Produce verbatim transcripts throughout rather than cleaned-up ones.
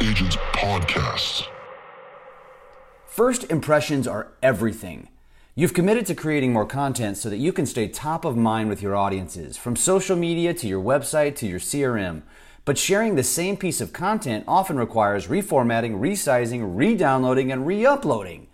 Agents Podcast. First impressions are everything. You've committed to creating more content so that you can stay top of mind with your audiences, from social media to your website to your C R M. But sharing the same piece of content often requires reformatting, resizing, re-downloading, and re-uploading.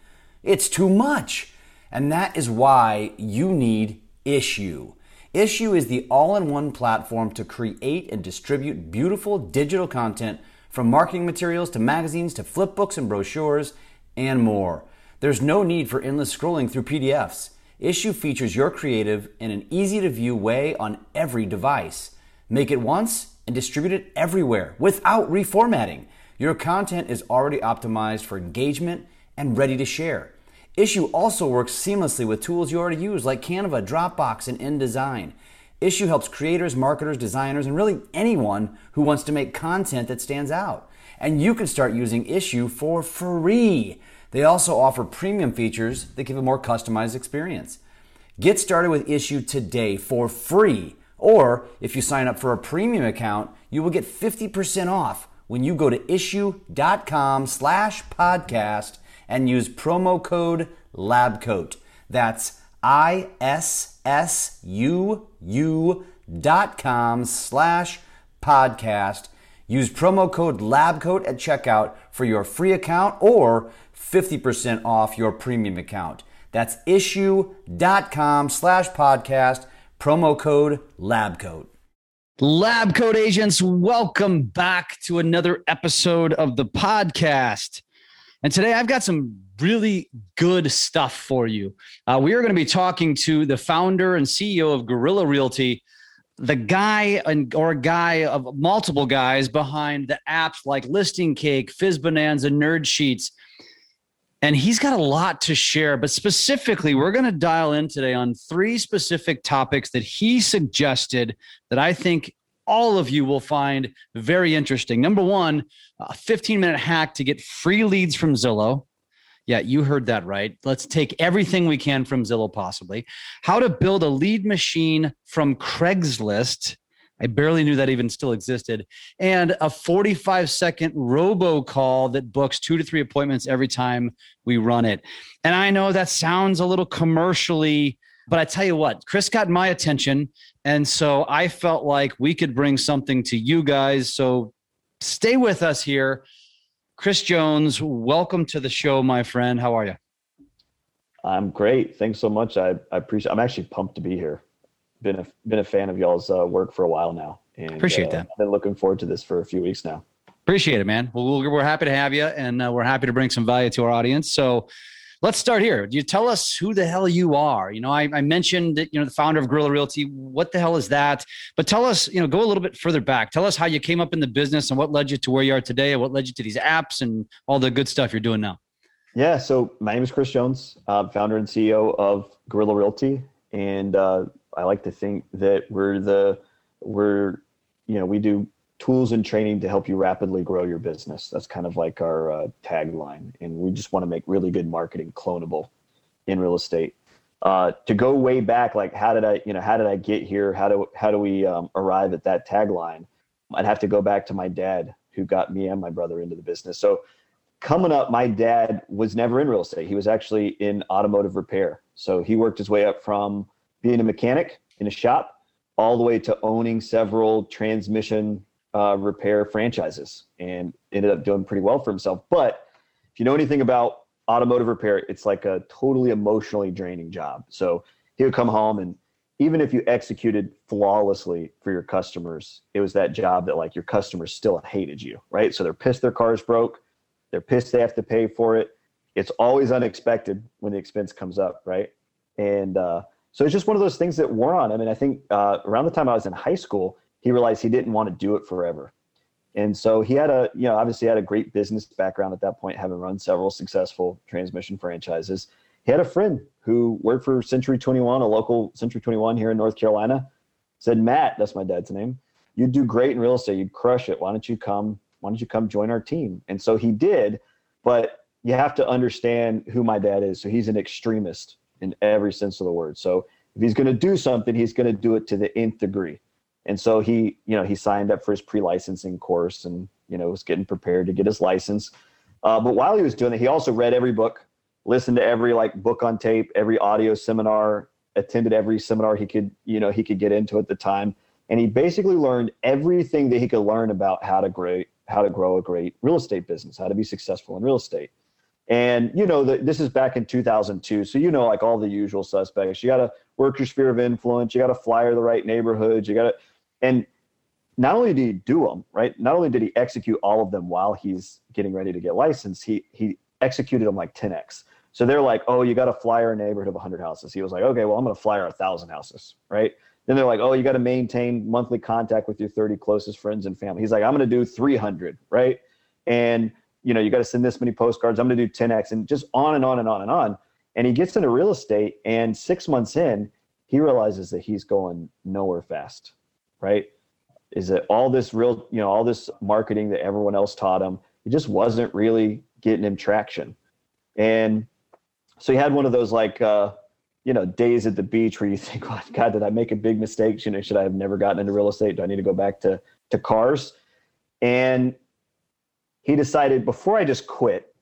It's too much. And that is why you need Issuu. Issuu is the all-in-one platform to create and distribute beautiful digital content, from marketing materials to magazines to flipbooks and brochures and more. There's no need for endless scrolling through P D Fs. Issuu features your creative in an easy-to-view way on every device. Make it once and distribute it everywhere without reformatting. Your content is already optimized for engagement and ready to share. Issuu also works seamlessly with tools you already use like Canva, Dropbox, and InDesign. Issuu helps creators, marketers, designers, and really anyone who wants to make content that stands out. And you can start using Issuu for free. They also offer premium features that give a more customized experience. Get started with Issuu today for free, or if you sign up for a premium account, you will get fifty percent off when you go to issuu.com slash podcast and use promo code LABCOAT. That's I-S-S-U-U dot com slash podcast. Use promo code LABCOAT at checkout for your free account or fifty percent off your premium account. That's issuu.com slash podcast, promo code LABCOAT. LABCOAT agents, welcome back to another episode of the podcast. And today I've got some really good stuff for you. Uh, we are going to be talking to the founder and C E O of Guerrilla Realty, the guy and or guy of multiple guys behind the apps like Listing Cake, Fizz Bonanza, Nerd Sheets. And he's got a lot to share, but specifically, we're going to dial in today on three specific topics that he suggested that I think all of you will find very interesting. Number one, a fifteen minute hack to get free leads from Zillow. Yeah, you heard that right. Let's take everything we can from Zillow possibly. How to build a lead machine from Craigslist. I barely knew that even still existed. And a forty-five second robocall that books two to three appointments every time we run it. And I know that sounds a little commercially, but I tell you what, Chris got my attention. And so I felt like we could bring something to you guys. So stay with us here. Chris Jones, welcome to the show, my friend. How are you? I'm great. Thanks so much. I, I appreciate I'm actually pumped to be here. Been a, been a fan of y'all's uh, work for a while now. And, appreciate uh, that. I've been looking forward to this for a few weeks now. Appreciate it, man. Well, we're happy to have you, and uh, we're happy to bring some value to our audience. So let's start here. You tell us who the hell you are. You know, I, I mentioned that, you know, the founder of Guerrilla Realty. What the hell is that? But tell us, you know, go a little bit further back. Tell us how you came up in the business and what led you to where you are today and what led you to these apps and all the good stuff you're doing now. Yeah. So my name is Chris Jones, uh, founder and C E O of Guerrilla Realty. And uh, I like to think that we're the, we're, you know, we do tools and training to help you rapidly grow your business. That's kind of like our uh, tagline. And we just want to make really good marketing clonable in real estate. Uh, to go way back, like how did I, you know, how did I get here? How do, how do we um, arrive at that tagline? I'd have to go back to my dad, who got me and my brother into the business. So coming up, my dad was never in real estate. He was actually in automotive repair. So he worked his way up from being a mechanic in a shop all the way to owning several transmission Uh, repair franchises, and ended up doing pretty well for himself. But if you know anything about automotive repair, it's like a totally emotionally draining job. So he would come home, and even if you executed flawlessly for your customers, it was that job that like your customers still hated you, right? So they're pissed their car's broke. They're pissed they have to pay for it. It's always unexpected when the expense comes up, right? And uh, so it's just one of those things that wore on him. I mean, I think uh, around the time I was in high school, he realized he didn't want to do it forever. And so he had a, you know, obviously had a great business background at that point, having run several successful transmission franchises. He had a friend who worked for Century twenty-one, a local Century twenty-one here in North Carolina, said, Matt, that's my dad's name, you'd do great in real estate. You'd crush it. Why don't you come, why don't you come join our team? And so he did, but you have to understand who my dad is. So he's an extremist in every sense of the word. So if he's going to do something, he's going to do it to the nth degree. And so he, you know, he signed up for his pre-licensing course and you know, was getting prepared to get his license. Uh, but while he was doing it, he also read every book, listened to every like book on tape, every audio seminar, attended every seminar he could, you know, he could get into at the time. And he basically learned everything that he could learn about how to grow, how to grow a great real estate business, how to be successful in real estate. And, you know, the, this is back in two thousand two. So, you know, like all the usual suspects, you got to work your sphere of influence. You got to flyer the right neighborhoods. You got to, and not only did he do them, right? Not only did he execute all of them while he's getting ready to get licensed, he, he executed them like ten X. So they're like, oh, you got to flyer a neighborhood of one hundred houses. He was like, okay, well, I'm going to flyer a thousand houses, right? Then they're like, oh, you got to maintain monthly contact with your thirty closest friends and family. He's like, I'm going to do three hundred, right? And, you know, you got to send this many postcards. I'm going to do ten X, and just on and on and on and on. And he gets into real estate, and six months in, he realizes that he's going nowhere fast, right? Is that all this real, you know, all this marketing that everyone else taught him, it just wasn't really getting him traction. And so he had one of those like, uh, you know, days at the beach where you think, oh, God, did I make a big mistake? You know, should I have never gotten into real estate? Do I need to go back to, to cars? And he decided, before I just quit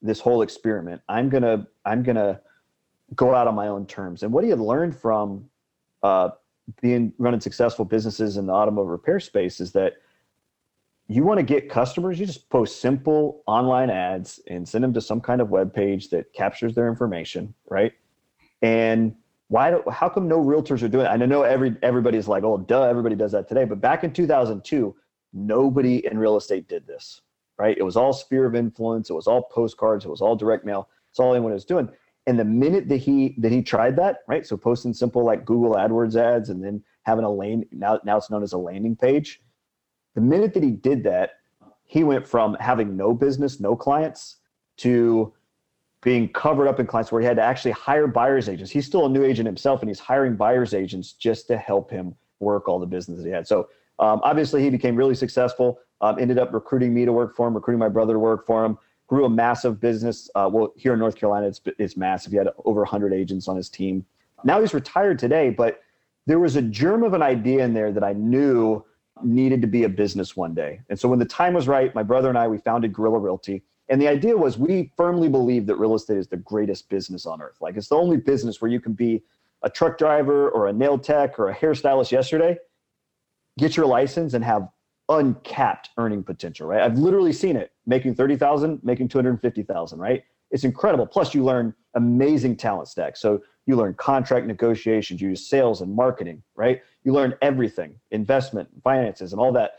this whole experiment, I'm going to, I'm going to go out on my own terms. And what he had learned from uh, being running successful businesses in the automotive repair space is that you want to get customers, you just post simple online ads and send them to some kind of web page that captures their information, right? And why do, how come no realtors are doing it? I know every everybody's like, oh, duh, everybody does that today. But back in two thousand two, nobody in real estate did this, right? It was all sphere of influence. It was all postcards. It was all direct mail. It's all anyone was doing. And the minute that he that he tried that, right, so posting simple like Google AdWords ads and then having a lane, now, now it's known as a landing page. The minute that he did that, he went from having no business, no clients, to being covered up in clients where he had to actually hire buyer's agents. He's still a new agent himself, and he's hiring buyer's agents just to help him work all the business that he had. So um, obviously he became really successful, um, ended up recruiting me to work for him, recruiting my brother to work for him, grew a massive business. Uh, well, here in North Carolina, it's, it's massive. He had over one hundred agents on his team. Now he's retired today, but there was a germ of an idea in there that I knew needed to be a business one day. And so when the time was right, my brother and I, we founded Guerrilla Realty. And the idea was, we firmly believe that real estate is the greatest business on earth. Like, it's the only business where you can be a truck driver or a nail tech or a hairstylist yesterday, get your license, and have uncapped earning potential, right? I've literally seen it, making thirty thousand dollars, making two hundred fifty thousand dollars, right? It's incredible. Plus, you learn amazing talent stack. So you learn contract negotiations, you use sales and marketing, right? You learn everything, investment, finances, and all that.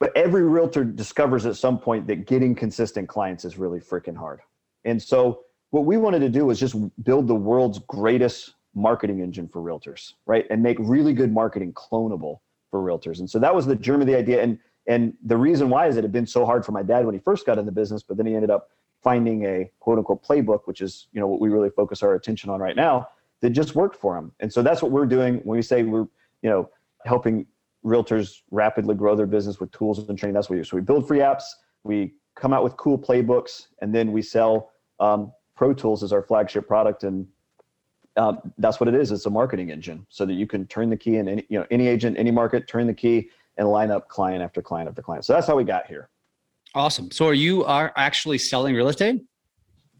But every realtor discovers at some point that getting consistent clients is really freaking hard. And so what we wanted to do was just build the world's greatest marketing engine for realtors, right? And make really good marketing clonable for realtors. And so that was the germ of the idea. And and the reason why is it had been so hard for my dad when he first got in the business, but then he ended up finding a quote unquote playbook, which is, you know, what we really focus our attention on right now, that just worked for him. And so that's what we're doing when we say we're, you know, helping realtors rapidly grow their business with tools and training. That's what we do. So we build free apps, we come out with cool playbooks, and then we sell um, Pro Tools as our flagship product. And um, that's what it is. It's a marketing engine so that you can turn the key in any, you know, any agent, any market, turn the key and line up client after client after client. So that's how we got here. Awesome. So are you are actually selling real estate?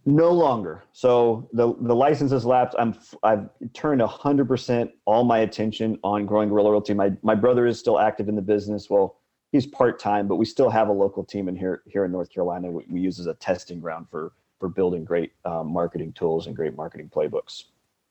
No longer. So the, the license has lapsed. I'm, I've turned one hundred percent all my attention on growing Guerrilla Realty. My my brother is still active in the business. Well, he's part-time, but we still have a local team in here here in North Carolina we, we use as a testing ground for, for building great um, marketing tools and great marketing playbooks.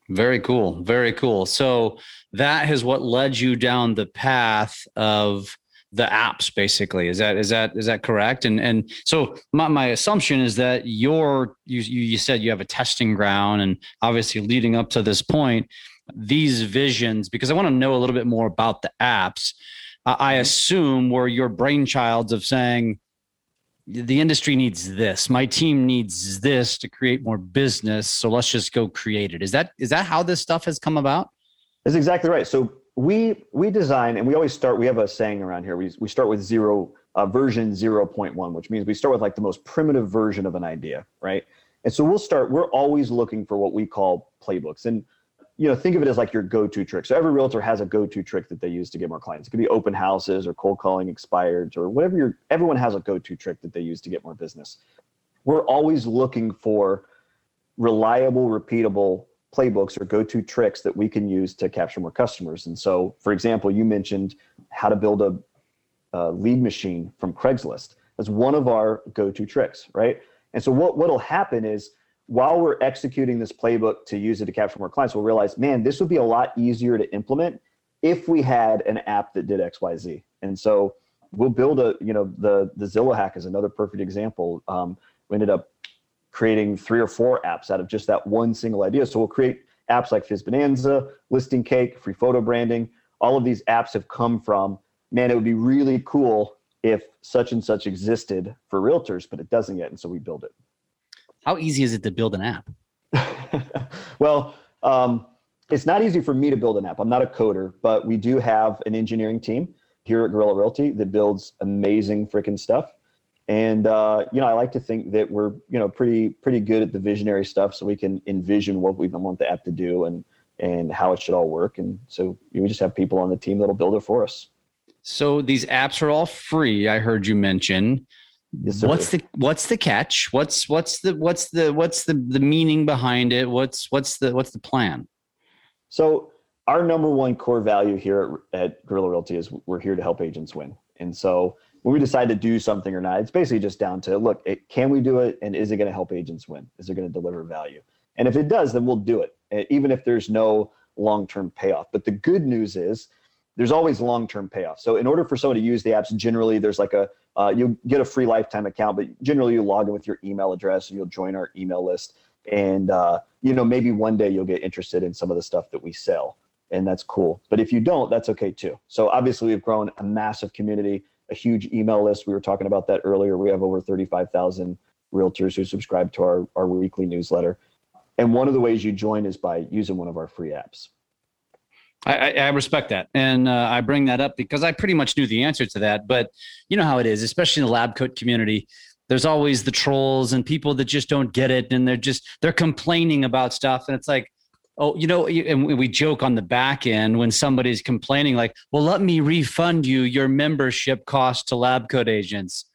Very cool. Very cool. So that is what led you down the path of the apps, basically. Is that, is that, is that correct? And, and so my, my assumption is that your, you, you said you have a testing ground, and obviously leading up to this point, these visions, because I want to know a little bit more about the apps, uh, I assume were your brainchilds of saying the industry needs this, my team needs this to create more business. So let's just go create it. Is that, is that how this stuff has come about? That's exactly right. So We we design, and we always start, we have a saying around here, we we start with zero, uh, version zero point one, which means we start with like the most primitive version of an idea, right? And so we'll start, we're always looking for what we call playbooks. And you know, think of it as like your go-to trick. So every realtor has a go-to trick that they use to get more clients. It could be open houses or cold calling expireds or whatever. Your everyone has a go-to trick that they use to get more business. We're always looking for reliable, repeatable playbooks or go-to tricks that we can use to capture more customers. And so, for example, you mentioned how to build a, a lead machine from Craigslist. That's one of our go-to tricks, right? And so what what'll happen is, while we're executing this playbook to use it to capture more clients, we'll realize, man, this would be a lot easier to implement if we had an app that did X, Y, Z. And so we'll build a, you know, the, the Zillow hack is another perfect example. Um, we ended up creating three or four apps out of just that one single idea. So we'll create apps like Fizz Bonanza, Listing Cake, Free Photo Branding. All of these apps have come from, man, it would be really cool if such and such existed for realtors, but it doesn't yet. And so we build it. How easy is it to build an app? Well, um, it's not easy for me to build an app. I'm not a coder, but we do have an engineering team here at Guerrilla Realty that builds amazing freaking stuff. And, uh, you know, I like to think that we're, you know, pretty, pretty good at the visionary stuff, so we can envision what we want the app to do and, and how it should all work. And so we just have people on the team that'll build it for us. So these apps are all free, I heard you mention. Yes, what's the what's the catch? What's what's the what's the what's the, the meaning behind it? What's what's the what's the plan? So our number one core value here at, at Guerrilla Realty is we're here to help agents win. And so when we decide to do something or not, it's basically just down to, look, it, can we do it, and is it going to help agents win? Is it going to deliver value? And if it does, then we'll do it, even if there's no long-term payoff. But the good news is there's always long-term payoff. So in order for someone to use the apps, generally there's like a Uh, you'll get a free lifetime account, but generally you log in with your email address and you'll join our email list. And, uh, you know, maybe one day you'll get interested in some of the stuff that we sell, and that's cool. But if you don't, that's okay too. So obviously we've grown a massive community, a huge email list. We were talking about that earlier. We have over thirty-five thousand realtors who subscribe to our, our weekly newsletter. And one of the ways you join is by using one of our free apps. I, I respect that. And uh, I bring that up because I pretty much knew the answer to that. But you know how it is, especially in the lab coat community, there's always the trolls and people that just don't get it. And they're just, they're complaining about stuff. And it's like, oh, you know, and we joke on the back end when somebody's complaining like, well, let me refund you your membership cost to lab coat agents.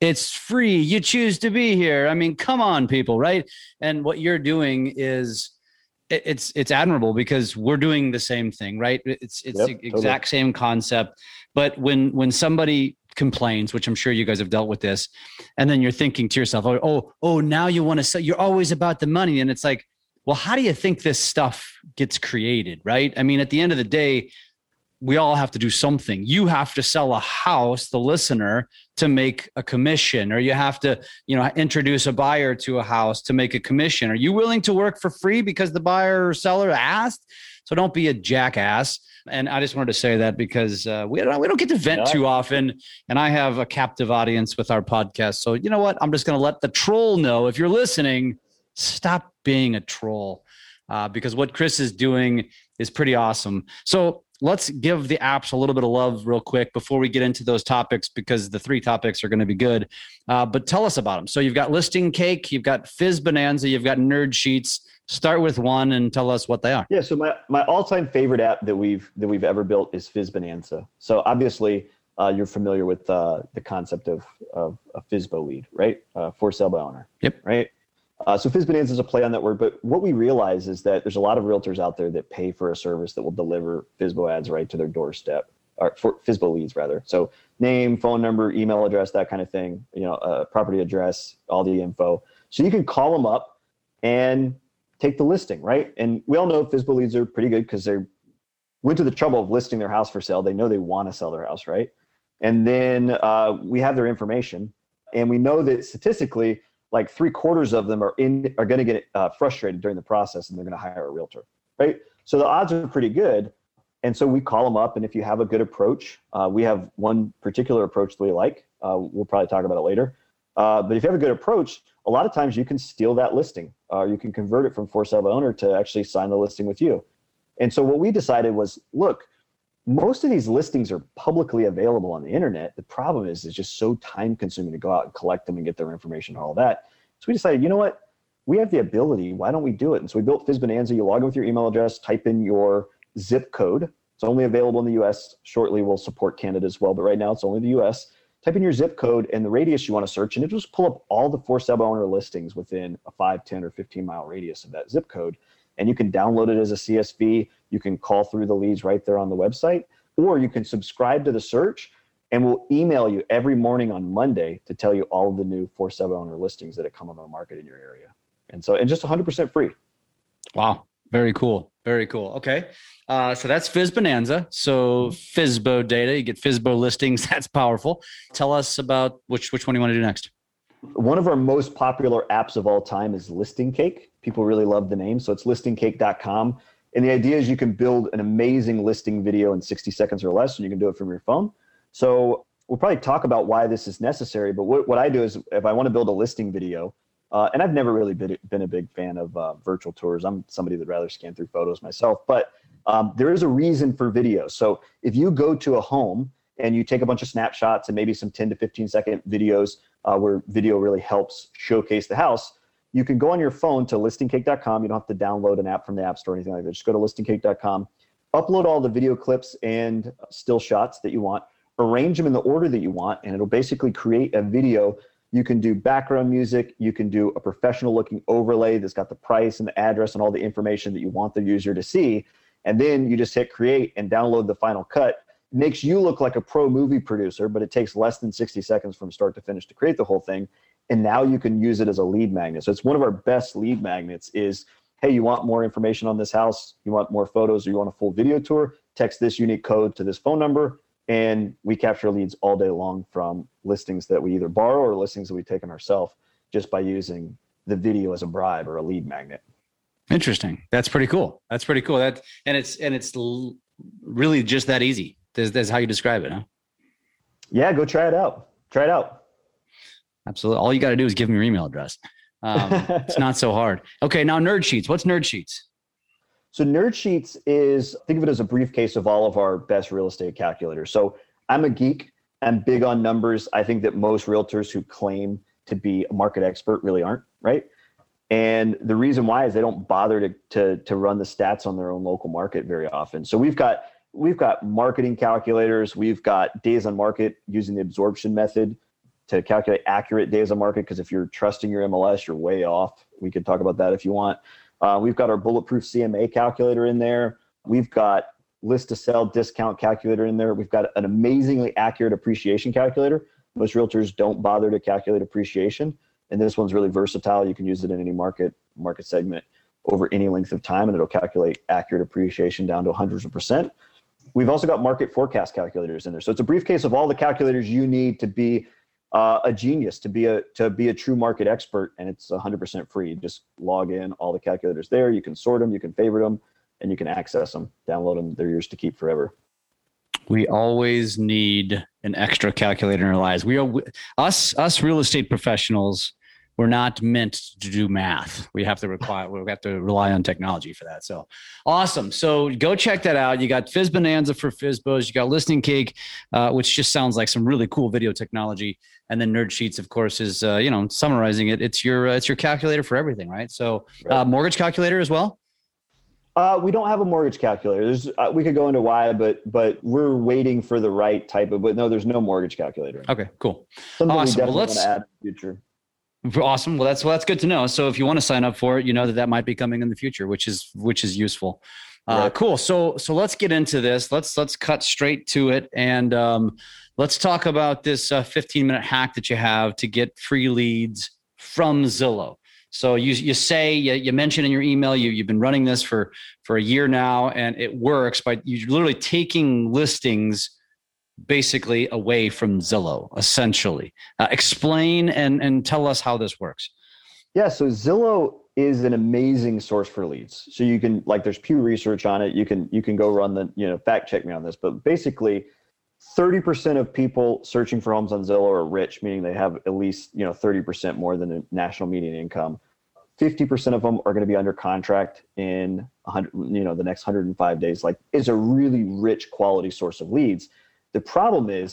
It's free. You choose to be here. I mean, come on, people, right? And what you're doing is, It's it's admirable because we're doing the same thing, right? It's it's yep, the exact totally. Same concept. But when when somebody complains, which I'm sure you guys have dealt with this, and then you're thinking to yourself, oh, oh, oh now you want to sell, you're always about the money. And it's like, well, how do you think this stuff gets created, right? I mean, at the end of the day, we all have to do something. You have to sell a house, the listener, to make a commission, or you have to, you know, introduce a buyer to a house to make a commission. Are you willing to work for free because the buyer or seller asked? So don't be a jackass. And I just wanted to say that because uh, we don't, we don't get to vent too often. And I have a captive audience with our podcast. So you know what? I'm just going to let the troll know, if you're listening, stop being a troll uh, because what Chris is doing is pretty awesome. So let's give the apps a little bit of love real quick before we get into those topics, because the three topics are going to be good. Uh, but tell us about them. So you've got Listing Cake, you've got Fizz Bonanza, you've got Nerd Sheets. Start with one and tell us what they are. Yeah. So my, my all-time favorite app that we've that we've ever built is Fizz Bonanza. So obviously uh, you're familiar with uh, the concept of, of a F S B O lead, right? Uh, for sale by owner. Yep. Right. Uh, so Fizz Bonanza is a play on that word, but what we realize is that there's a lot of realtors out there that pay for a service that will deliver F S B O ads right to their doorstep, or for F S B O leads rather. So name, phone number, email address, that kind of thing, you know, uh, property address, all the info. So you can call them up and take the listing, right? And we all know F S B O leads are pretty good because they went to the trouble of listing their house for sale. They know they want to sell their house, right? And then uh, we have their information, and we know that statistically, like three quarters of them are in are going to get uh, frustrated during the process, and they're going to hire a realtor, right? So the odds are pretty good. And so we call them up, and if you have a good approach, uh, we have one particular approach that we like. Uh, we'll probably talk about it later. Uh, but if you have a good approach, a lot of times you can steal that listing, or uh, you can convert it from for sale by owner to actually sign the listing with you. And so what we decided was, look, most of these listings are publicly available on the internet. The problem is it's just so time consuming to go out and collect them and get their information and all that. So we decided, you know what? we have the ability. Why don't we do it? And so we built Fizz Bonanza. You log in with your email address, type in your zip code. It's only available in the U S. Shortly, we'll support Canada as well, but right now it's only the U S. Type in your zip code and the radius you want to search, and it'll just pull up all the for sale owner listings within a five, ten, or fifteen mile radius of that zip code. And you can download it as a C S V. You can call through the leads right there on the website, or you can subscribe to the search, and we'll email you every morning on Monday to tell you all of the new for sale owner listings that have come on the market in your area. And so, and just one hundred percent free. Wow. Very cool. Very cool. Okay. Uh, so that's Fizz Bonanza. So Fizbo data, you get Fizbo listings. That's powerful. Tell us about which, which one you want to do next. One of our most popular apps of all time is Listing Cake. People really love the name. So it's listing cake dot com. And the idea is you can build an amazing listing video in sixty seconds or less, and you can do it from your phone. So we'll probably talk about why this is necessary. But what, what I do is if I want to build a listing video, Uh, and I've never really been, been a big fan of uh, virtual tours. I'm somebody that'd rather scan through photos myself, but um, there is a reason for video. So if you go to a home and you take a bunch of snapshots and maybe some ten to fifteen second videos uh, where video really helps showcase the house, you can go on your phone to listing cake dot com. You don't have to download an app from the app store or anything like that. Just go to listing cake dot com, upload all the video clips and still shots that you want, arrange them in the order that you want, and it'll basically create a video. You can do background music. You can do a professional looking overlay that's got the price and the address and all the information that you want the user to see. And then you just hit create and download the final cut. It makes you look like a pro movie producer, but it takes less than sixty seconds from start to finish to create the whole thing. And now you can use it as a lead magnet. So it's one of our best lead magnets is, hey, you want more information on this house? You want more photos or you want a full video tour? Text this unique code to this phone number. And we capture leads all day long from listings that we either borrow or listings that we take in ourselves just by using the video as a bribe or a lead magnet. Interesting. That's pretty cool. That's pretty cool. That and it's and it's l- really just that easy. That's, that's how you describe it, huh? Yeah, go try it out. Try it out. Absolutely. All you got to do is give them your email address. Um, it's not so hard. Okay, now Nerd Sheets. What's Nerd Sheets? So Nerd Sheets is, think of it as a briefcase of all of our best real estate calculators. So I'm a geek. I'm big on numbers. I think that most realtors who claim to be a market expert really aren't, right? And the reason why is they don't bother to to, to run the stats on their own local market very often. So we've got we've got marketing calculators. We've got days on market using the absorption method to calculate accurate days on market, because if you're trusting your M L S, you're way off. We could talk about that if you want. Uh, we've got our bulletproof C M A calculator in there. We've got list to sell discount calculator in there. We've got an amazingly accurate appreciation calculator. Most realtors don't bother to calculate appreciation. And this one's really versatile. You can use it in any market, market segment over any length of time, and it'll calculate accurate appreciation down to hundreds of percent. We've also got market forecast calculators in there. So it's a briefcase of all the calculators you need to be Uh, a genius, to be a to be a true market expert, and it's one hundred percent free. Just log in, all the calculators there. You can sort them, you can favorite them, and you can access them, download them. They're yours to keep forever. We always need an extra calculator in our lives. We are us us real estate professionals. We're not meant to do math. We have to require. We have to rely on technology for that. So awesome. So go check that out. You got Fizz Bonanza for Fizbos. You got Listing Cake, uh, which just sounds like some really cool video technology. And then Nerd Sheets, of course, is uh, you know summarizing it. It's your uh, it's your calculator for everything, right? So uh, mortgage calculator as well. Uh, we don't have a mortgage calculator. There's uh, we could go into why, but but we're waiting for the right type of. But no, there's no mortgage calculator. Okay, cool. Something awesome. We definitely well, let's want to add in the future. Awesome. Well, that's, well, that's good to know. So if you want to sign up for it, you know that that might be coming in the future, which is, which is useful. Uh, right. Cool. So, so let's get into this. Let's, let's cut straight to it. And um, let's talk about this uh, fifteen minute hack that you have to get free leads from Zillow. So you, you say, you, you mentioned in your email, you, you've been running this for, for a year now, and it works by you're literally taking listings basically away from Zillow, essentially. Uh, explain and, and tell us how this works. Yeah, so Zillow is an amazing source for leads. So you can, like there's Pew Research on it. You can you can go run the, you know, fact check me on this, but basically thirty percent of people searching for homes on Zillow are rich, meaning they have at least, you know, thirty percent more than the national median income. fifty percent of them are going to be under contract in you know, the next one hundred five days. Like, it's a really rich quality source of leads. The problem is,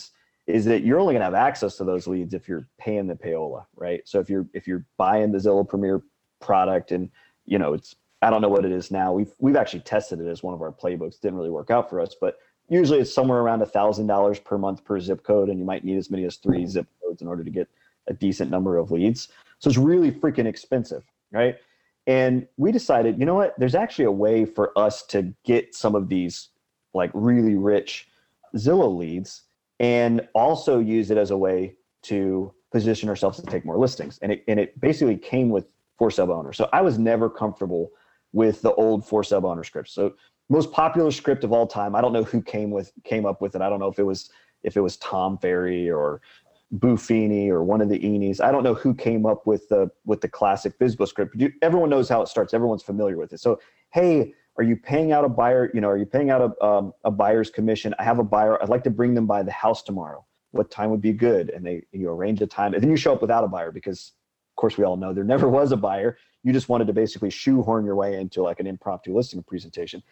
is that you're only going to have access to those leads if you're paying the payola, right? So if you're if you're buying the Zillow Premier product. And, you know, it's, I don't know what it is now. We've, we've actually tested it as one of our playbooks. Didn't really work out for us, but usually it's somewhere around a thousand dollars per month per zip code. And you might need as many as three zip codes in order to get a decent number of leads. So it's really freaking expensive, right? And we decided, you know what, there's actually a way for us to get some of these like really rich Zillow leads and also use it as a way to position ourselves to take more listings. And it, and it basically came with for sub owner. So I was never comfortable with the old for sub owner script. So most popular script of all time. I don't know who came with, came up with it. I don't know if it was, if it was Tom Ferry or Buffini or one of the Enies. I don't know who came up with the with the classic FISBO script. You, everyone knows how it starts. Everyone's familiar with it. So, hey, are you paying out a buyer? You know, are you paying out a um, a buyer's commission? I have a buyer. I'd like to bring them by the house tomorrow. What time would be good? And they you arrange a time, and then you show up without a buyer because, of course, we all know there never was a buyer. You just wanted to basically shoehorn your way into like an impromptu listing presentation.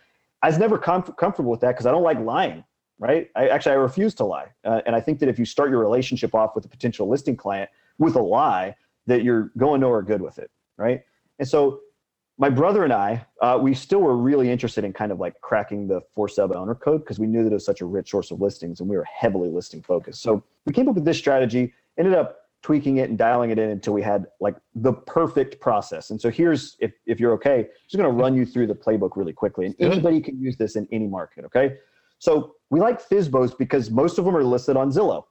I was never com- comfortable with that because I don't like lying. Right? I actually, I refuse to lie. Uh, and I think that if you start your relationship off with a potential listing client with a lie, that you're going nowhere good with it. Right? And so my brother and I, uh, we still were really interested in kind of like cracking the for sub owner code because we knew that it was such a rich source of listings and we were heavily listing focused. So we came up with this strategy, ended up tweaking it and dialing it in until we had like the perfect process. And so here's, if, if you're okay, I'm just going to run you through the playbook really quickly. And anybody can use this in any market. Okay. So we like FISBOs because most of them are listed on Zillow,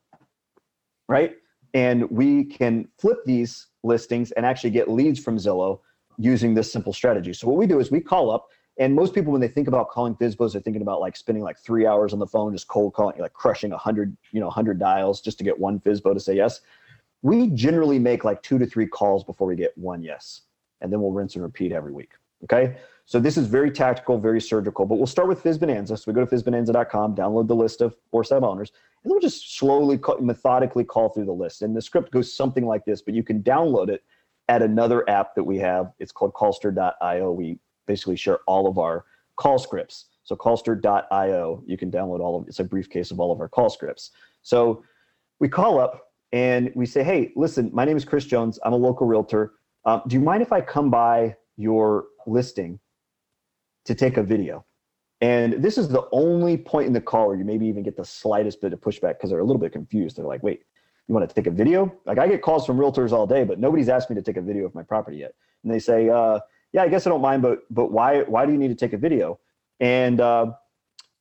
right? And we can flip these listings and actually get leads from Zillow using this simple strategy. So what we do is we call up, and most people, when they think about calling FISBOs, they're thinking about like spending like three hours on the phone, just cold calling, like crushing a hundred, you know, a hundred dials just to get one FISBO to say yes. We generally make like two to three calls before we get one yes, and then we'll rinse and repeat every week. Okay. So this is very tactical, very surgical, but we'll start with Fizz Bonanza. So we go to fizz bonanza dot com, download the list of for sub owners, and then we'll just slowly, call, methodically call through the list. And the script goes something like this, but you can download it at another app that we have. It's called callster dot io. We basically share all of our call scripts. So callster dot io, you can download all of, it's a briefcase of all of our call scripts. So we call up and we say, hey, listen, my name is Chris Jones. I'm a local realtor. Um, do you mind if I come by your listing to take a video? And this is the only point in the call where you maybe even get the slightest bit of pushback because they're a little bit confused. They're like, wait, you want to take a video? Like I get calls from realtors all day, but nobody's asked me to take a video of my property yet. And they say, uh, yeah, I guess I don't mind, but but why why do you need to take a video? And uh,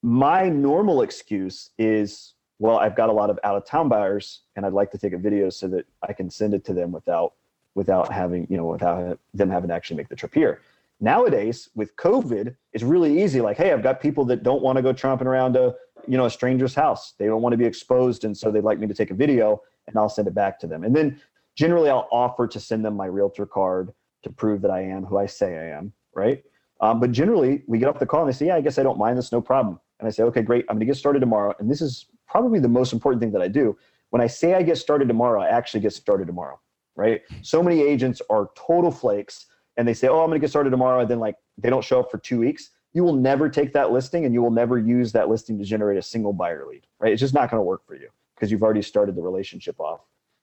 my normal excuse is, well, I've got a lot of out-of-town buyers and I'd like to take a video so that I can send it to them without without having, you know, without them having to actually make the trip here. Nowadays, with COVID, it's really easy. Like, hey, I've got people that don't want to go tromping around a, you know, a stranger's house. They don't want to be exposed, and so they'd like me to take a video, and I'll send it back to them. And then generally, I'll offer to send them my realtor card to prove that I am who I say I am, right? Um, but generally, we get off the call, and they say, yeah, I guess I don't mind this, no problem. And I say, okay, great, I'm going to get started tomorrow. And this is probably the most important thing that I do. When I say I get started tomorrow, I actually get started tomorrow. Right? So many agents are total flakes and they say, oh, I'm going to get started tomorrow. And then like they don't show up for two weeks. You will never take that listing and you will never use that listing to generate a single buyer lead, right? It's just not going to work for you because you've already started the relationship off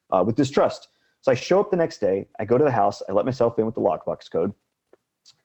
uh, with distrust. So I show up the next day, I go to the house, I let myself in with the lockbox code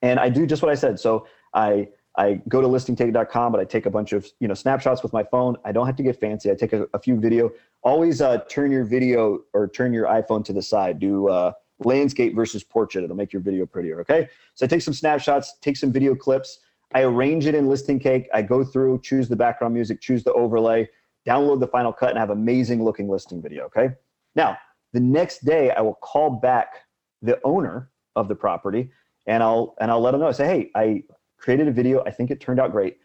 and I do just what I said. So I, I go to listing cake dot com, but I take a bunch of, you know, snapshots with my phone. I don't have to get fancy. I take a, a few video. Always uh, turn your video or turn your iPhone to the side. Do uh, landscape versus portrait. It'll make your video prettier, okay? So I take some snapshots, take some video clips. I arrange it in Listing Cake. I go through, choose the background music, choose the overlay, download the final cut, and have amazing looking listing video, okay? Now, the next day, I will call back the owner of the property, and I'll and I'll let them know. I say, hey, I created a video. I think it turned out great.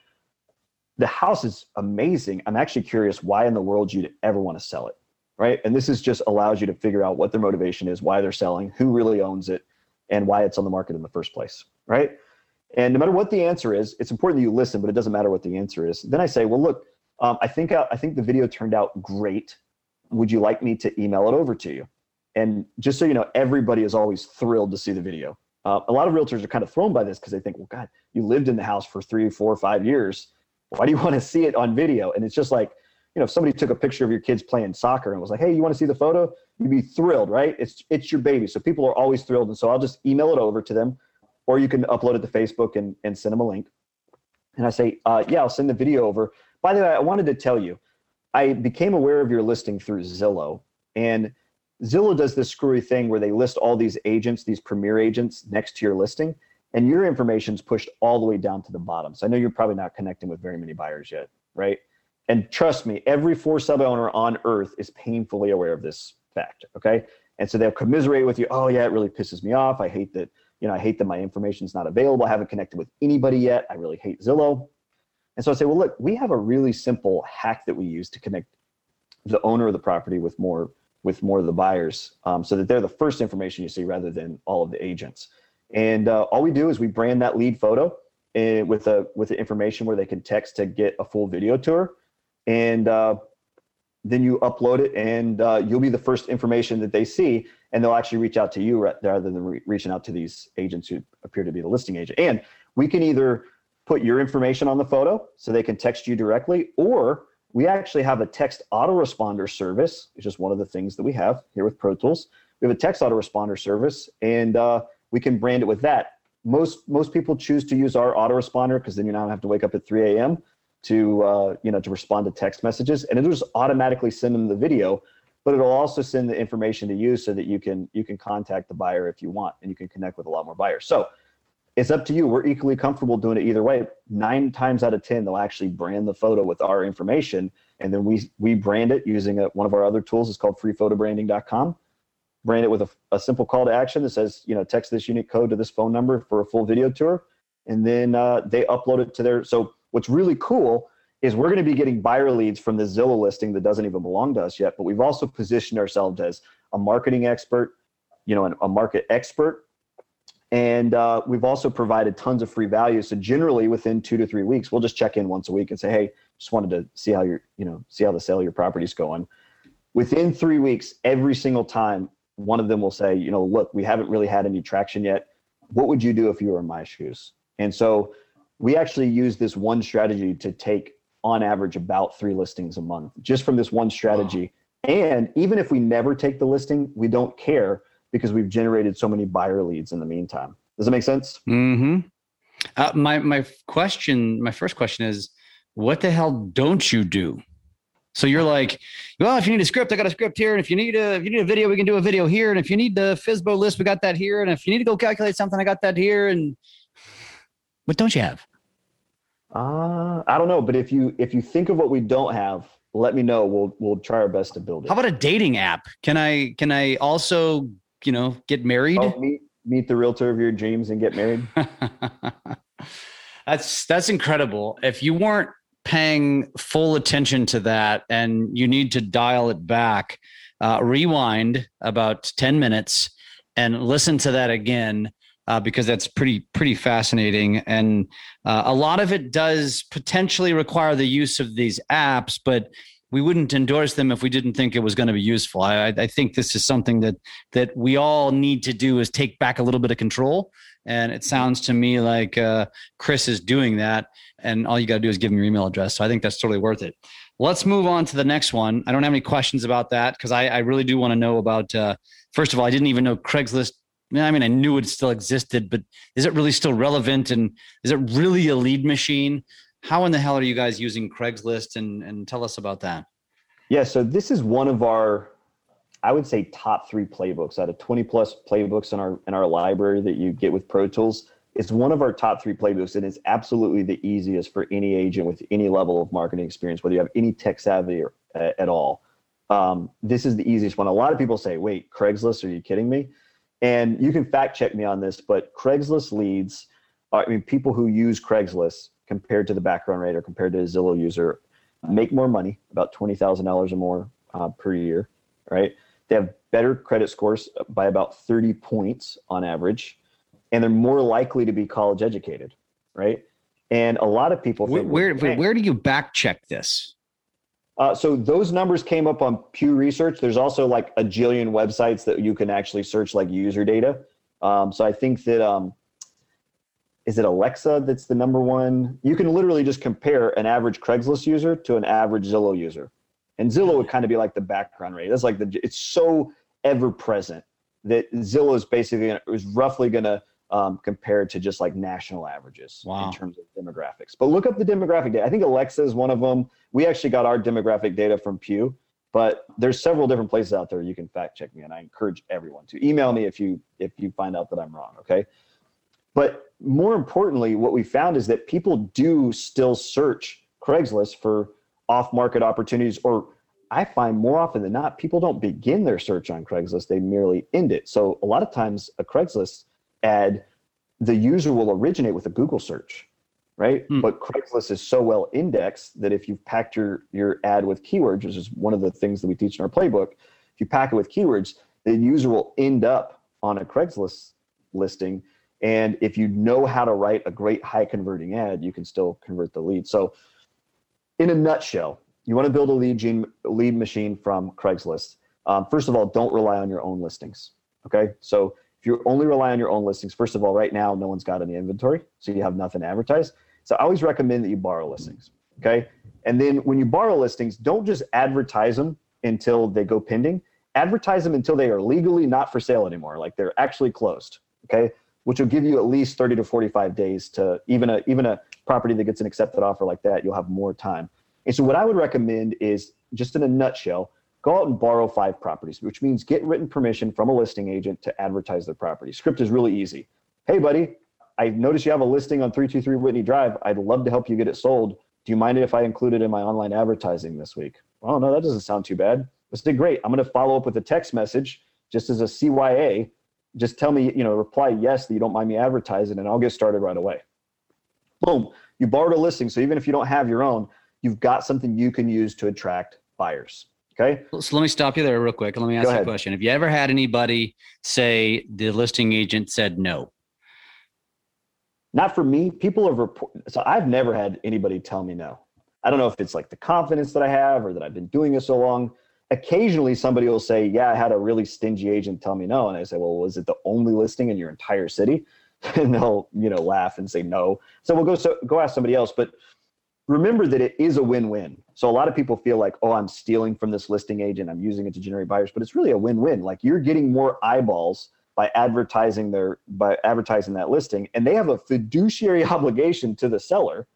The house is amazing. I'm actually curious why in the world you'd ever want to sell it, right? And this is just allows you to figure out what their motivation is, why they're selling, who really owns it, and why it's on the market in the first place, right? And no matter what the answer is, it's important that you listen, but it doesn't matter what the answer is. Then I say, well, look, um, I think I, I think the video turned out great. Would you like me to email it over to you? And just so you know, everybody is always thrilled to see the video. Uh, a lot of realtors are kind of thrown by this because they think, well, God, you lived in the house for three, four, five years. Why do you want to see it on video? And it's just like, you know, if somebody took a picture of your kids playing soccer and was like, hey, you want to see the photo? You'd be thrilled, right? It's it's your baby. So people are always thrilled. And so I'll just email it over to them, or you can upload it to Facebook and, and send them a link. And I say, uh, yeah, I'll send the video over. By the way, I wanted to tell you, I became aware of your listing through Zillow. And Zillow does this screwy thing where they list all these agents, these premier agents next to your listing, and your information's pushed all the way down to the bottom. So I know you're probably not connecting with very many buyers yet, right? And trust me, every four sub owner on earth is painfully aware of this fact, okay? And so they'll commiserate with you. Oh yeah, it really pisses me off. I hate that, you know, I hate that my information's not available. I haven't connected with anybody yet. I really hate Zillow. And so I say, well, look, we have a really simple hack that we use to connect the owner of the property with more with more of the buyers, um, so that they're the first information you see rather than all of the agents. And uh, all we do is we brand that lead photo and with a with the information where they can text to get a full video tour. And uh, then you upload it, and uh, you'll be the first information that they see, and they'll actually reach out to you rather than re- reaching out to these agents who appear to be the listing agent. And we can either put your information on the photo so they can text you directly, or we actually have a text autoresponder service. It's just one of the things that we have here with Pro Tools. We have a text autoresponder service, and uh, we can brand it with that. Most most people choose to use our autoresponder because then you don't have to wake up at three a.m. to uh, you know to respond to text messages, and it'll just automatically send them the video. But it'll also send the information to you so that you can you can contact the buyer if you want, and you can connect with a lot more buyers. So it's up to you. We're equally comfortable doing it either way. Nine times out of ten, they'll actually brand the photo with our information, and then we we brand it using a, one of our other tools. It's called free photo branding dot com. Brand it with a, a simple call to action that says, you know, text this unique code to this phone number for a full video tour, and then uh, they upload it to their. So what's really cool is we're going to be getting buyer leads from the Zillow listing that doesn't even belong to us yet, but we've also positioned ourselves as a marketing expert, you know, an, a market expert. And uh, we've also provided tons of free value. So generally within two to three weeks, we'll just check in once a week and say, hey, just wanted to see how your, you know, see how the sale of your property's going. Within three weeks, every single time, one of them will say, you know, look, we haven't really had any traction yet. What would you do if you were in my shoes? And so we actually use this one strategy to take on average about three listings a month, just from this one strategy. Wow. And even if we never take the listing, we don't care, because we've generated so many buyer leads in the meantime. Does that make sense? Mm-hmm. Uh, my my question, my first question is, what the hell don't you do? So you're like, well, if you need a script, I got a script here. And if you need a if you need a video, we can do a video here. And if you need the Fizbo list, we got that here. And if you need to go calculate something, I got that here. And what don't you have? Uh, I don't know. But if you if you think of what we don't have, let me know. We'll we'll try our best to build it. How about a dating app? Can I can I also, you know, get married? Oh, meet, meet the realtor of your dreams and get married. That's that's incredible. If you weren't paying full attention to that and you need to dial it back, uh, rewind about ten minutes and listen to that again, uh, because that's pretty, pretty fascinating. And uh, a lot of it does potentially require the use of these apps, but we wouldn't endorse them if we didn't think it was going to be useful. I, I think this is something that that we all need to do, is take back a little bit of control. And it sounds to me like uh, Chris is doing that. And all you got to do is give him your email address. So I think that's totally worth it. Let's move on to the next one. I don't have any questions about that because I, I really do want to know about, uh, first of all, I didn't even know Craigslist. I mean, I knew it still existed, but is it really still relevant? And is it really a lead machine? How in the hell are you guys using Craigslist, and, and tell us about that? Yeah, so this is one of our, I would say, top three playbooks out of twenty plus playbooks in our in our library that you get with Pro Tools. It's one of our top three playbooks, and it's absolutely the easiest for any agent with any level of marketing experience, whether you have any tech savvy or, uh, at all. Um, this is the easiest one. A lot of people say, wait, Craigslist, are you kidding me? And you can fact check me on this, but Craigslist leads, I mean, people who use Craigslist compared to the background rate or compared to a Zillow user, make more money, about twenty thousand dollars or more uh, per year, right? They have better credit scores by about thirty points on average, and they're more likely to be college educated, right? And a lot of people think— Where, where, where do you back check this? Uh, so those numbers came up on Pew Research. There's also like a jillion websites that you can actually search like user data. Um, so I think that, um, is it Alexa that's the number one? You can literally just compare an average Craigslist user to an average Zillow user, And Zillow would kind of be like the background rate. That's like the, it's so ever present that Zillow is basically, gonna, it was roughly going to um, compare to just like national averages wow. in terms of demographics. But look up the demographic data. I think Alexa is one of them. We actually got our demographic data from Pew, but there's several different places out there you can fact check me. And I encourage everyone to email me if you, if you find out that I'm wrong. Okay. But more importantly, what we found is that people do still search Craigslist for off-market opportunities, or I find more often than not, people don't begin their search on Craigslist, they merely end it. So a lot of times a Craigslist ad, the user will originate with a Google search, right? Hmm. But Craigslist is so well indexed that if you've packed your, your ad with keywords, which is one of the things that we teach in our playbook, if you pack it with keywords, the user will end up on a Craigslist listing. And if you know how to write a great high converting ad, you can still convert the lead. So in a nutshell, you want to build a lead gene, lead machine from Craigslist. Um, first of all, don't rely on your own listings. Okay. So if you only rely on your own listings, first of all, right now, no one's got any inventory, so you have nothing to advertise. So I always recommend that you borrow listings. Okay. And then when you borrow listings, don't just advertise them until they go pending. Advertise them until they are legally not for sale anymore. Like they're actually closed. Okay. Which will give you at least thirty to forty-five days to even a, even a property that gets an accepted offer like that, you'll have more time. And so what I would recommend is, just in a nutshell, go out and borrow five properties, which means get written permission from a listing agent to advertise the property. Script is really easy. Hey, buddy, I noticed you have a listing on three two three Whitney Drive. I'd love to help you get it sold. Do you mind if I include it in my online advertising this week? Oh, no, that doesn't sound too bad. This did great. I'm going to follow up with a text message just as a C Y A. Just tell me, you know, reply yes that you don't mind me advertising, and I'll get started right away. Boom. You borrowed a listing. So even if you don't have your own, you've got something you can use to attract buyers. Okay. So let me stop you there real quick. Let me ask you a question. Have you ever had anybody say the listing agent said no? Not for me. People have reported. So I've never had anybody tell me no. I don't know if it's like the confidence that I have or that I've been doing it so long. Occasionally somebody will say, yeah, I had a really stingy agent tell me no. And I say, well, was it the only listing in your entire city? And they'll, you know, laugh and say no. So we'll go, so go ask somebody else. But remember that it is a win-win. So a lot of people feel like, oh, I'm stealing from this listing agent, I'm using it to generate buyers, but it's really a win-win. Like you're getting more eyeballs by advertising their, by advertising that listing. And they have a fiduciary obligation to the seller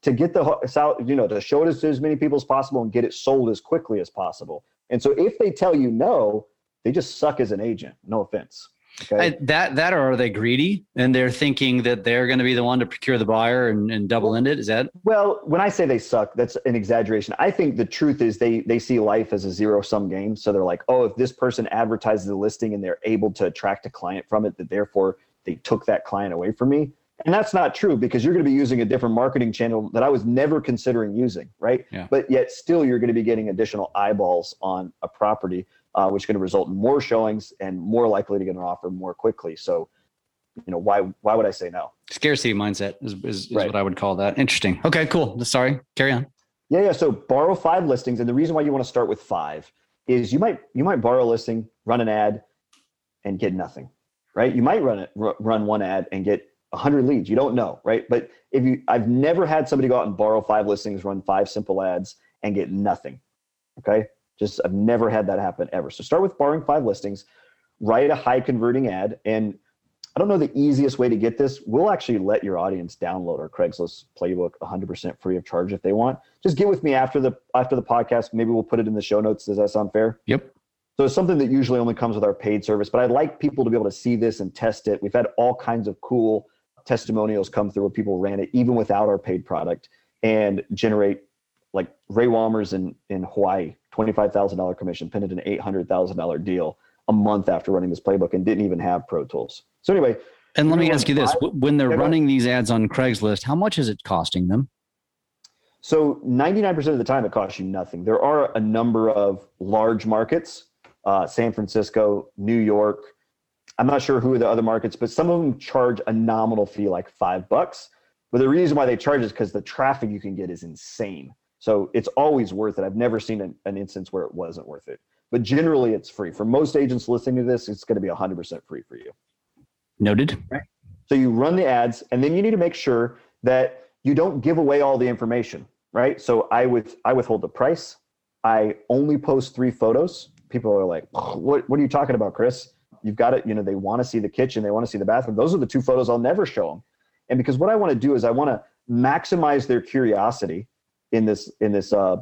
to get the, you know, to show it to as many people as possible and get it sold as quickly as possible. And so if they tell you no, they just suck as an agent. No offense. Okay. I, that, that, or are they greedy and they're thinking that they're going to be the one to procure the buyer and, and double end it? Is that? Well, when I say they suck, that's an exaggeration. I think the truth is they, they see life as a zero sum game. So they're like, oh, if this person advertises the listing and they're able to attract a client from it, that therefore they took that client away from me. And that's not true, because you're going to be using a different marketing channel that I was never considering using, right? Yeah. But yet still you're going to be getting additional eyeballs on a property, uh, which is going to result in more showings and more likely to get an offer more quickly. So, you know, why why would I say no? Scarcity mindset is, is, is right. What I would call that. Interesting. Okay, cool. Sorry, carry on. Yeah, yeah. So borrow five listings. And the reason why you want to start with five is you might you might borrow a listing, run an ad, and get nothing, right? You might run it, r- run one ad and get one hundred leads. You don't know, right? But if you, I've never had somebody go out and borrow five listings, run five simple ads, and get nothing. Okay, just I've never had that happen ever. So start with borrowing five listings, write a high converting ad, and I don't know the easiest way to get this. We'll actually let your audience download our Craigslist playbook one hundred percent free of charge if they want. Just get with me after the after the podcast. Maybe we'll put it in the show notes. Does that sound fair? Yep. So it's something that usually only comes with our paid service, but I'd like people to be able to see this and test it. We've had all kinds of cool testimonials come through where people ran it even without our paid product and generate, like Ray Walmers in, in Hawaii, twenty-five thousand dollars commission, pinned an eight hundred thousand dollars deal a month after running this playbook and didn't even have Pro Tools. So anyway. And let me ask you this, when they're running these ads on Craigslist, how much is it costing them? So ninety-nine percent of the time it costs you nothing. There are a number of large markets, uh, San Francisco, New York, I'm not sure who are the other markets, but some of them charge a nominal fee, like five bucks. But the reason why they charge is because the traffic you can get is insane. So it's always worth it. I've never seen an, an instance where it wasn't worth it. But generally, it's free. For most agents listening to this, it's going to be one hundred percent free for you. Noted. Right? So you run the ads, and then you need to make sure that you don't give away all the information, right? So I with I withhold the price. I only post three photos. People are like, what, what are you talking about, Chris? You've got it. You know, they want to see the kitchen. They want to see the bathroom. Those are the two photos I'll never show them. And because what I want to do is I want to maximize their curiosity in this, in this uh,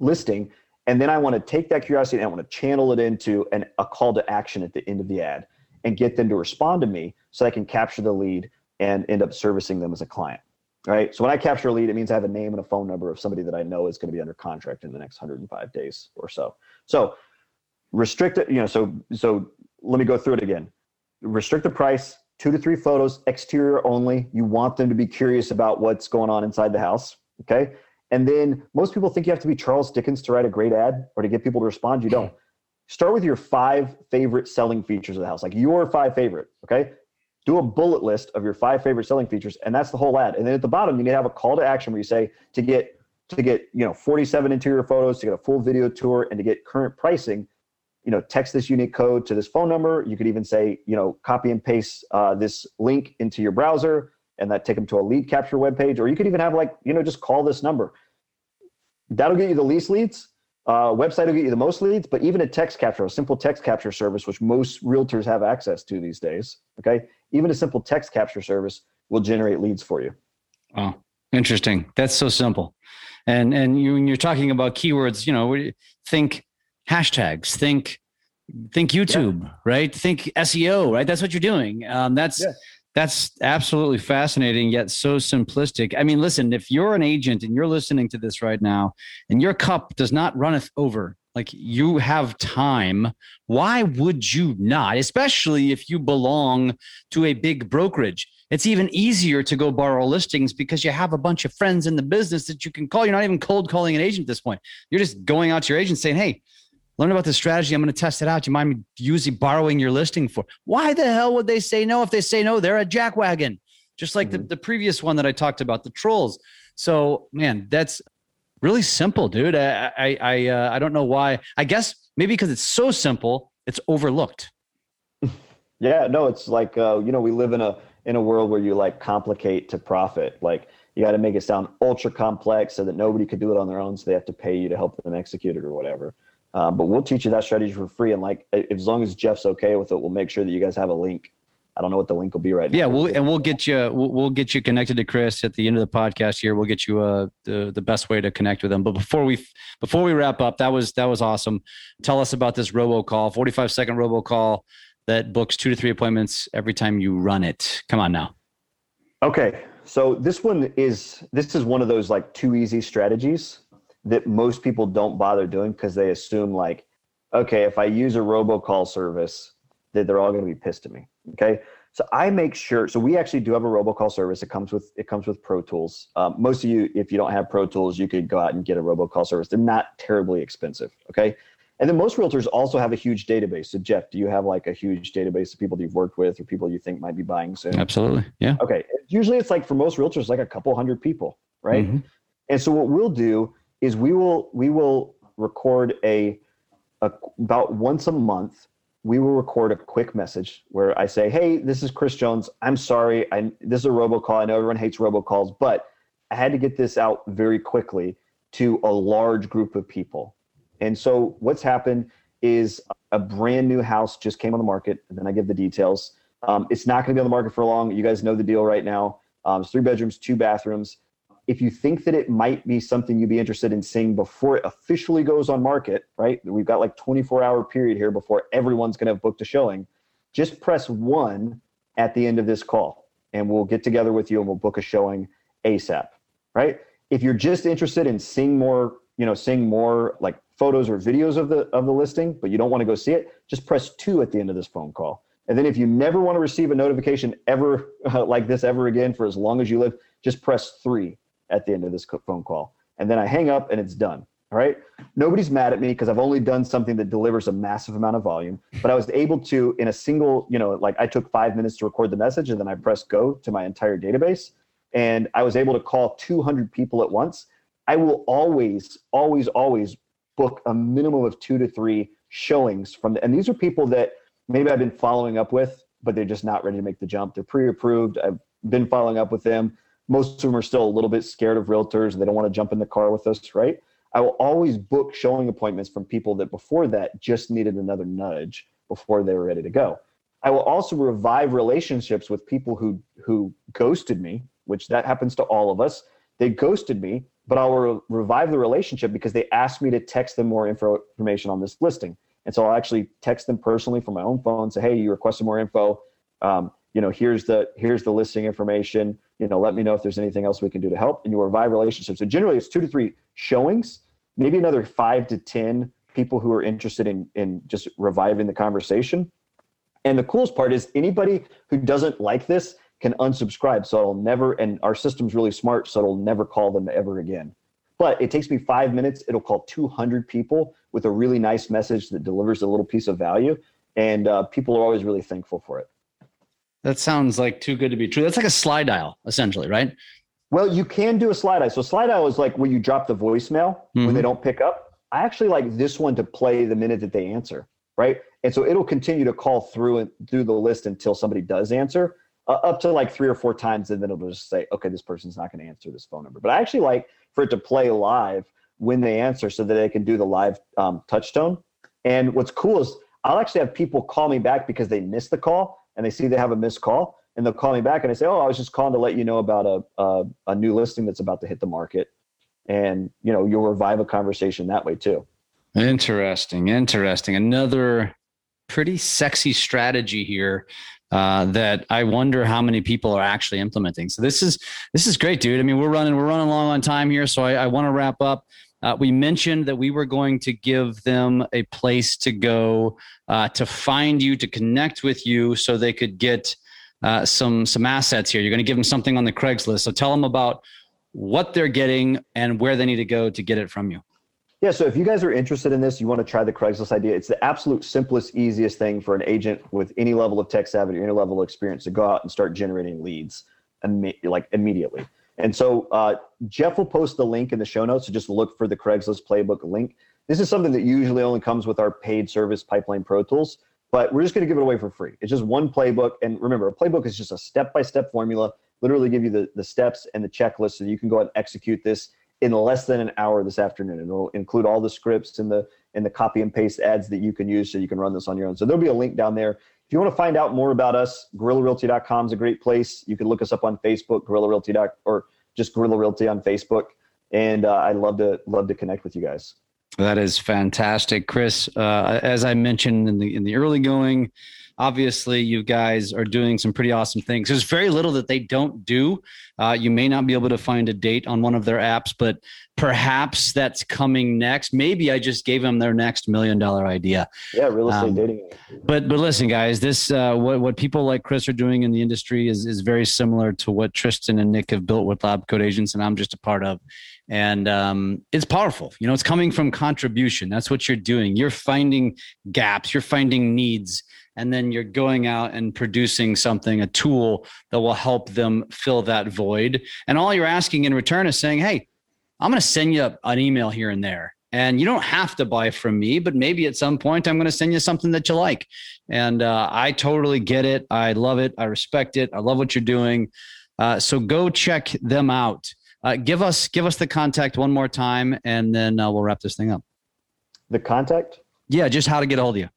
listing. And then I want to take that curiosity and I want to channel it into an, a call to action at the end of the ad and get them to respond to me so I can capture the lead and end up servicing them as a client. Right. So when I capture a lead, it means I have a name and a phone number of somebody that I know is going to be under contract in the next one hundred five days or so. So restrict it, you know, so, so let me go through it again. Restrict the price, two to three photos, exterior only. You want them to be curious about what's going on inside the house. Okay. And then most people think you have to be Charles Dickens to write a great ad or to get people to respond. You don't. Start with your five favorite selling features of the house, like your five favorite. Okay. Do a bullet list of your five favorite selling features, and that's the whole ad. And then at the bottom, you need to have a call to action where you say to get to get you know forty-seven interior photos, to get a full video tour, and to get current pricing. You know, text this unique code to this phone number. You could even say you know copy and paste uh, this link into your browser, and that take them to a lead capture webpage. Or you could even have like you know just call this number. That'll get you the least leads. Uh, website will get you the most leads, but even a text capture, a simple text capture service, which most realtors have access to these days, okay? Even a simple text capture service will generate leads for you. Oh, interesting. That's so simple. And and you, when you're talking about keywords, you know, think hashtags, think think YouTube, yeah. right? Think S E O, right? That's what you're doing. Um, that's yeah. that's absolutely fascinating, yet so simplistic. I mean, listen, if you're an agent and you're listening to this right now and your cup does not runneth over, like you have time, why would you not? Especially if you belong to a big brokerage. It's even easier to go borrow listings because you have a bunch of friends in the business that you can call. You're not even cold calling an agent at this point. You're just going out to your agent saying, hey, learn about this strategy. I'm going to test it out. Do you mind me using borrowing your listing for? Why the hell would they say no? If they say no, they're a jackwagon. Just like mm-hmm. the, the previous one that I talked about, the trolls. So man, that's really simple, dude. I I I, uh, I don't know why. I guess maybe because it's so simple, it's overlooked. Yeah, no, it's like uh, you know we live in a in a world where you like complicate to profit. Like you got to make it sound ultra complex so that nobody could do it on their own. So they have to pay you to help them execute it or whatever. Uh, but we'll teach you that strategy for free. And like, as long as Jeff's okay with it, we'll make sure that you guys have a link. I don't know what the link will be right now. Yeah, we'll, and we'll get you we'll, we'll get you connected to Chris at the end of the podcast here. We'll get you uh, the the best way to connect with him. But before we before we wrap up, that was that was awesome. Tell us about this robocall, forty-five second robocall that books two to three appointments every time you run it. Come on now. Okay, so this one is this is one of those like too easy strategies that most people don't bother doing because they assume like, okay, if I use a robocall service, that they're all going to be pissed at me. Okay. So I make sure, so we actually do have a robocall service. It comes with, it comes with Pro Tools. Um, most of you, if you don't have Pro Tools, you could go out and get a robocall service. They're not terribly expensive. Okay. And then most realtors also have a huge database. So Jeff, do you have like a huge database of people that you've worked with or people you think might be buying soon? Absolutely. Yeah. Okay. Usually it's like for most realtors, like a couple hundred people. Right. Mm-hmm. And so what we'll do is we will we will record a, a about once a month, we will record a quick message where I say, hey, this is Chris Jones. I'm sorry, I this is a robocall. I know everyone hates robocalls, but I had to get this out very quickly to a large group of people. And so what's happened is a brand new house just came on the market, and then I give the details. Um, it's not gonna be on the market for long. You guys know the deal right now. Um, it's three bedrooms, two bathrooms. If you think that it might be something you'd be interested in seeing before it officially goes on market, right? We've got like twenty-four hour period here before everyone's going to have booked a showing. Just press one at the end of this call and we'll get together with you and we'll book a showing ASAP, right? If you're just interested in seeing more, you know, seeing more like photos or videos of the, of the listing, but you don't want to go see it, just press two at the end of this phone call. And then if you never want to receive a notification ever uh, like this ever again, for as long as you live, just press three at the end of this phone call. And then I hang up and it's done. All right. Nobody's mad at me because I've only done something that delivers a massive amount of volume, but I was able to, in a single, you know, like I took five minutes to record the message and then I pressed go to my entire database. And I was able to call two hundred people at once. I will always, always, always book a minimum of two to three showings from the, and these are people that maybe I've been following up with, but they're just not ready to make the jump. They're pre-approved. I've been following up with them. Most of them are still a little bit scared of realtors and they don't want to jump in the car with us, right? I will always book showing appointments from people that before that just needed another nudge before they were ready to go. I will also revive relationships with people who who ghosted me, which that happens to all of us. They ghosted me, but I'll re- revive the relationship because they asked me to text them more info, information on this listing. And so I'll actually text them personally from my own phone and say, hey, you requested more info. Um, you know, here's the here's the listing information. You know, let me know if there's anything else we can do to help. And you revive relationships. So generally, it's two to three showings, maybe another five to ten people who are interested in in just reviving the conversation. And the coolest part is anybody who doesn't like this can unsubscribe. So it'll never, and our system's really smart, so it'll never call them ever again. But it takes me five minutes. It'll call two hundred people with a really nice message that delivers a little piece of value. And uh, people are always really thankful for it. That sounds like too good to be true. That's like a slide dial, essentially, right? Well, you can do a slide dial. So slide dial is like when you drop the voicemail mm-hmm. when they don't pick up. I actually like this one to play the minute that they answer, right? And so it'll continue to call through and through the list until somebody does answer, uh, up to like three or four times. And then it'll just say, okay, this person's not going to answer this phone number. But I actually like for it to play live when they answer so that they can do the live um, touch tone. And what's cool is I'll actually have people call me back because they missed the call and they see they have a missed call and they'll call me back and I say, oh, I was just calling to let you know about a, a, a new listing that's about to hit the market. And, you know, you'll revive a conversation that way too. Interesting. Interesting. Another pretty sexy strategy here uh, that I wonder how many people are actually implementing. So this is, this is great, dude. I mean, we're running, we're running long on time here. So I, I want to wrap up. Uh, we mentioned that we were going to give them a place to go uh, to find you, to connect with you so they could get uh, some, some assets here. You're going to give them something on the Craigslist. So tell them about what they're getting and where they need to go to get it from you. Yeah, so if you guys are interested in this, you want to try the Craigslist idea, it's the absolute simplest, easiest thing for an agent with any level of tech savvy or any level of experience to go out and start generating leads imme- like immediately. And so uh, Jeff will post the link in the show notes, so just look for the Craigslist Playbook link. This is something that usually only comes with our paid service Pipeline Pro Tools, but we're just going to give it away for free. It's just one playbook. And remember, a playbook is just a step-by-step formula, literally give you the, the steps and the checklist so that you can go out and execute this in less than an hour this afternoon. And it'll include all the scripts and the and the copy and paste ads that you can use so you can run this on your own. So there'll be a link down there. If you want to find out more about us, guerrilla realty dot com is a great place. You can look us up on Facebook, Guerrilla Realty, or just Guerrilla Realty on Facebook. And uh, I'd love to love to connect with you guys. That is fantastic, Chris. Uh, as I mentioned in the in the early going, obviously, you guys are doing some pretty awesome things. There's very little that they don't do. Uh, you may not be able to find a date on one of their apps, but perhaps that's coming next. Maybe I just gave them their next million dollar idea. Yeah, real estate um, dating. But but listen, guys, this uh, what what people like Chris are doing in the industry is is very similar to what Tristan and Nick have built with Lab Code Agents, and I'm just a part of. And um, it's powerful. You know, it's coming from contribution. That's what you're doing. You're finding gaps. You're finding needs. And then you're going out and producing something, a tool that will help them fill that void. And all you're asking in return is saying, hey, I'm going to send you an email here and there. And you don't have to buy from me, but maybe at some point I'm going to send you something that you like. And uh, I totally get it. I love it. I respect it. I love what you're doing. Uh, so go check them out. Uh, give us give us the contact one more time, and then uh, we'll wrap this thing up. The contact? Yeah, just how to get a hold of you.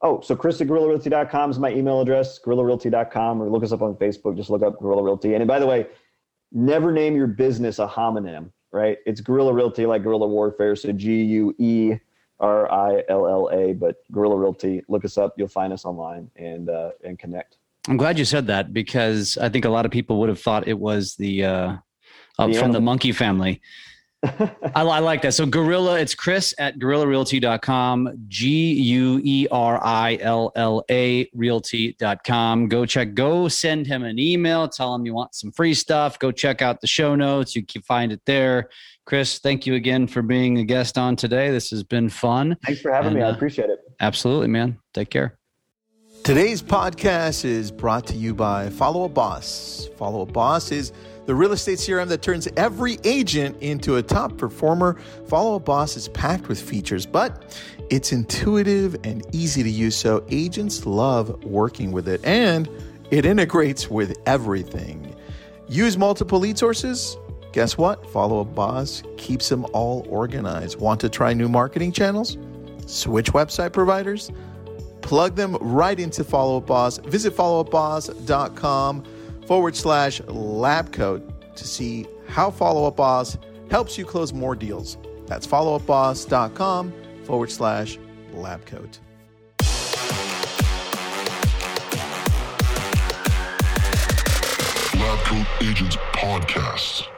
Oh, so Chris at guerrilla realty dot com is my email address, guerrilla realty dot com, or look us up on Facebook. Just look up Guerrilla Realty. And by the way, never name your business a homonym, right? It's Guerrilla Realty, like guerrilla warfare, so G U E R I L L A, but Guerrilla Realty. Look us up. You'll find us online and uh, and connect. I'm glad you said that because I think a lot of people would have thought it was the uh, up yeah. from the monkey family. I, I like that. So Guerrilla, it's Chris at guerrilla realty dot com, G U E R I L L A realty dot com. Go check, go send him an email. Tell him you want some free stuff. Go check out the show notes. You can find it there. Chris, thank you again for being a guest on today. This has been fun. Thanks for having and, me. I appreciate it. Uh, absolutely, man. Take care. Today's podcast is brought to you by Follow Up Boss. Follow Up Boss is the real estate C R M that turns every agent into a top performer. Follow Up Boss is packed with features, but it's intuitive and easy to use, so agents love working with it, and it integrates with everything. Use multiple lead sources? Guess what? Follow Up Boss keeps them all organized. Want to try new marketing channels? Switch website providers? Plug them right into Follow Up Boss. Visit follow up boss dot com forward slash lab coat to see how Follow Up Boss helps you close more deals. That's follow up boss dot com forward slash lab coat. Agents Podcast.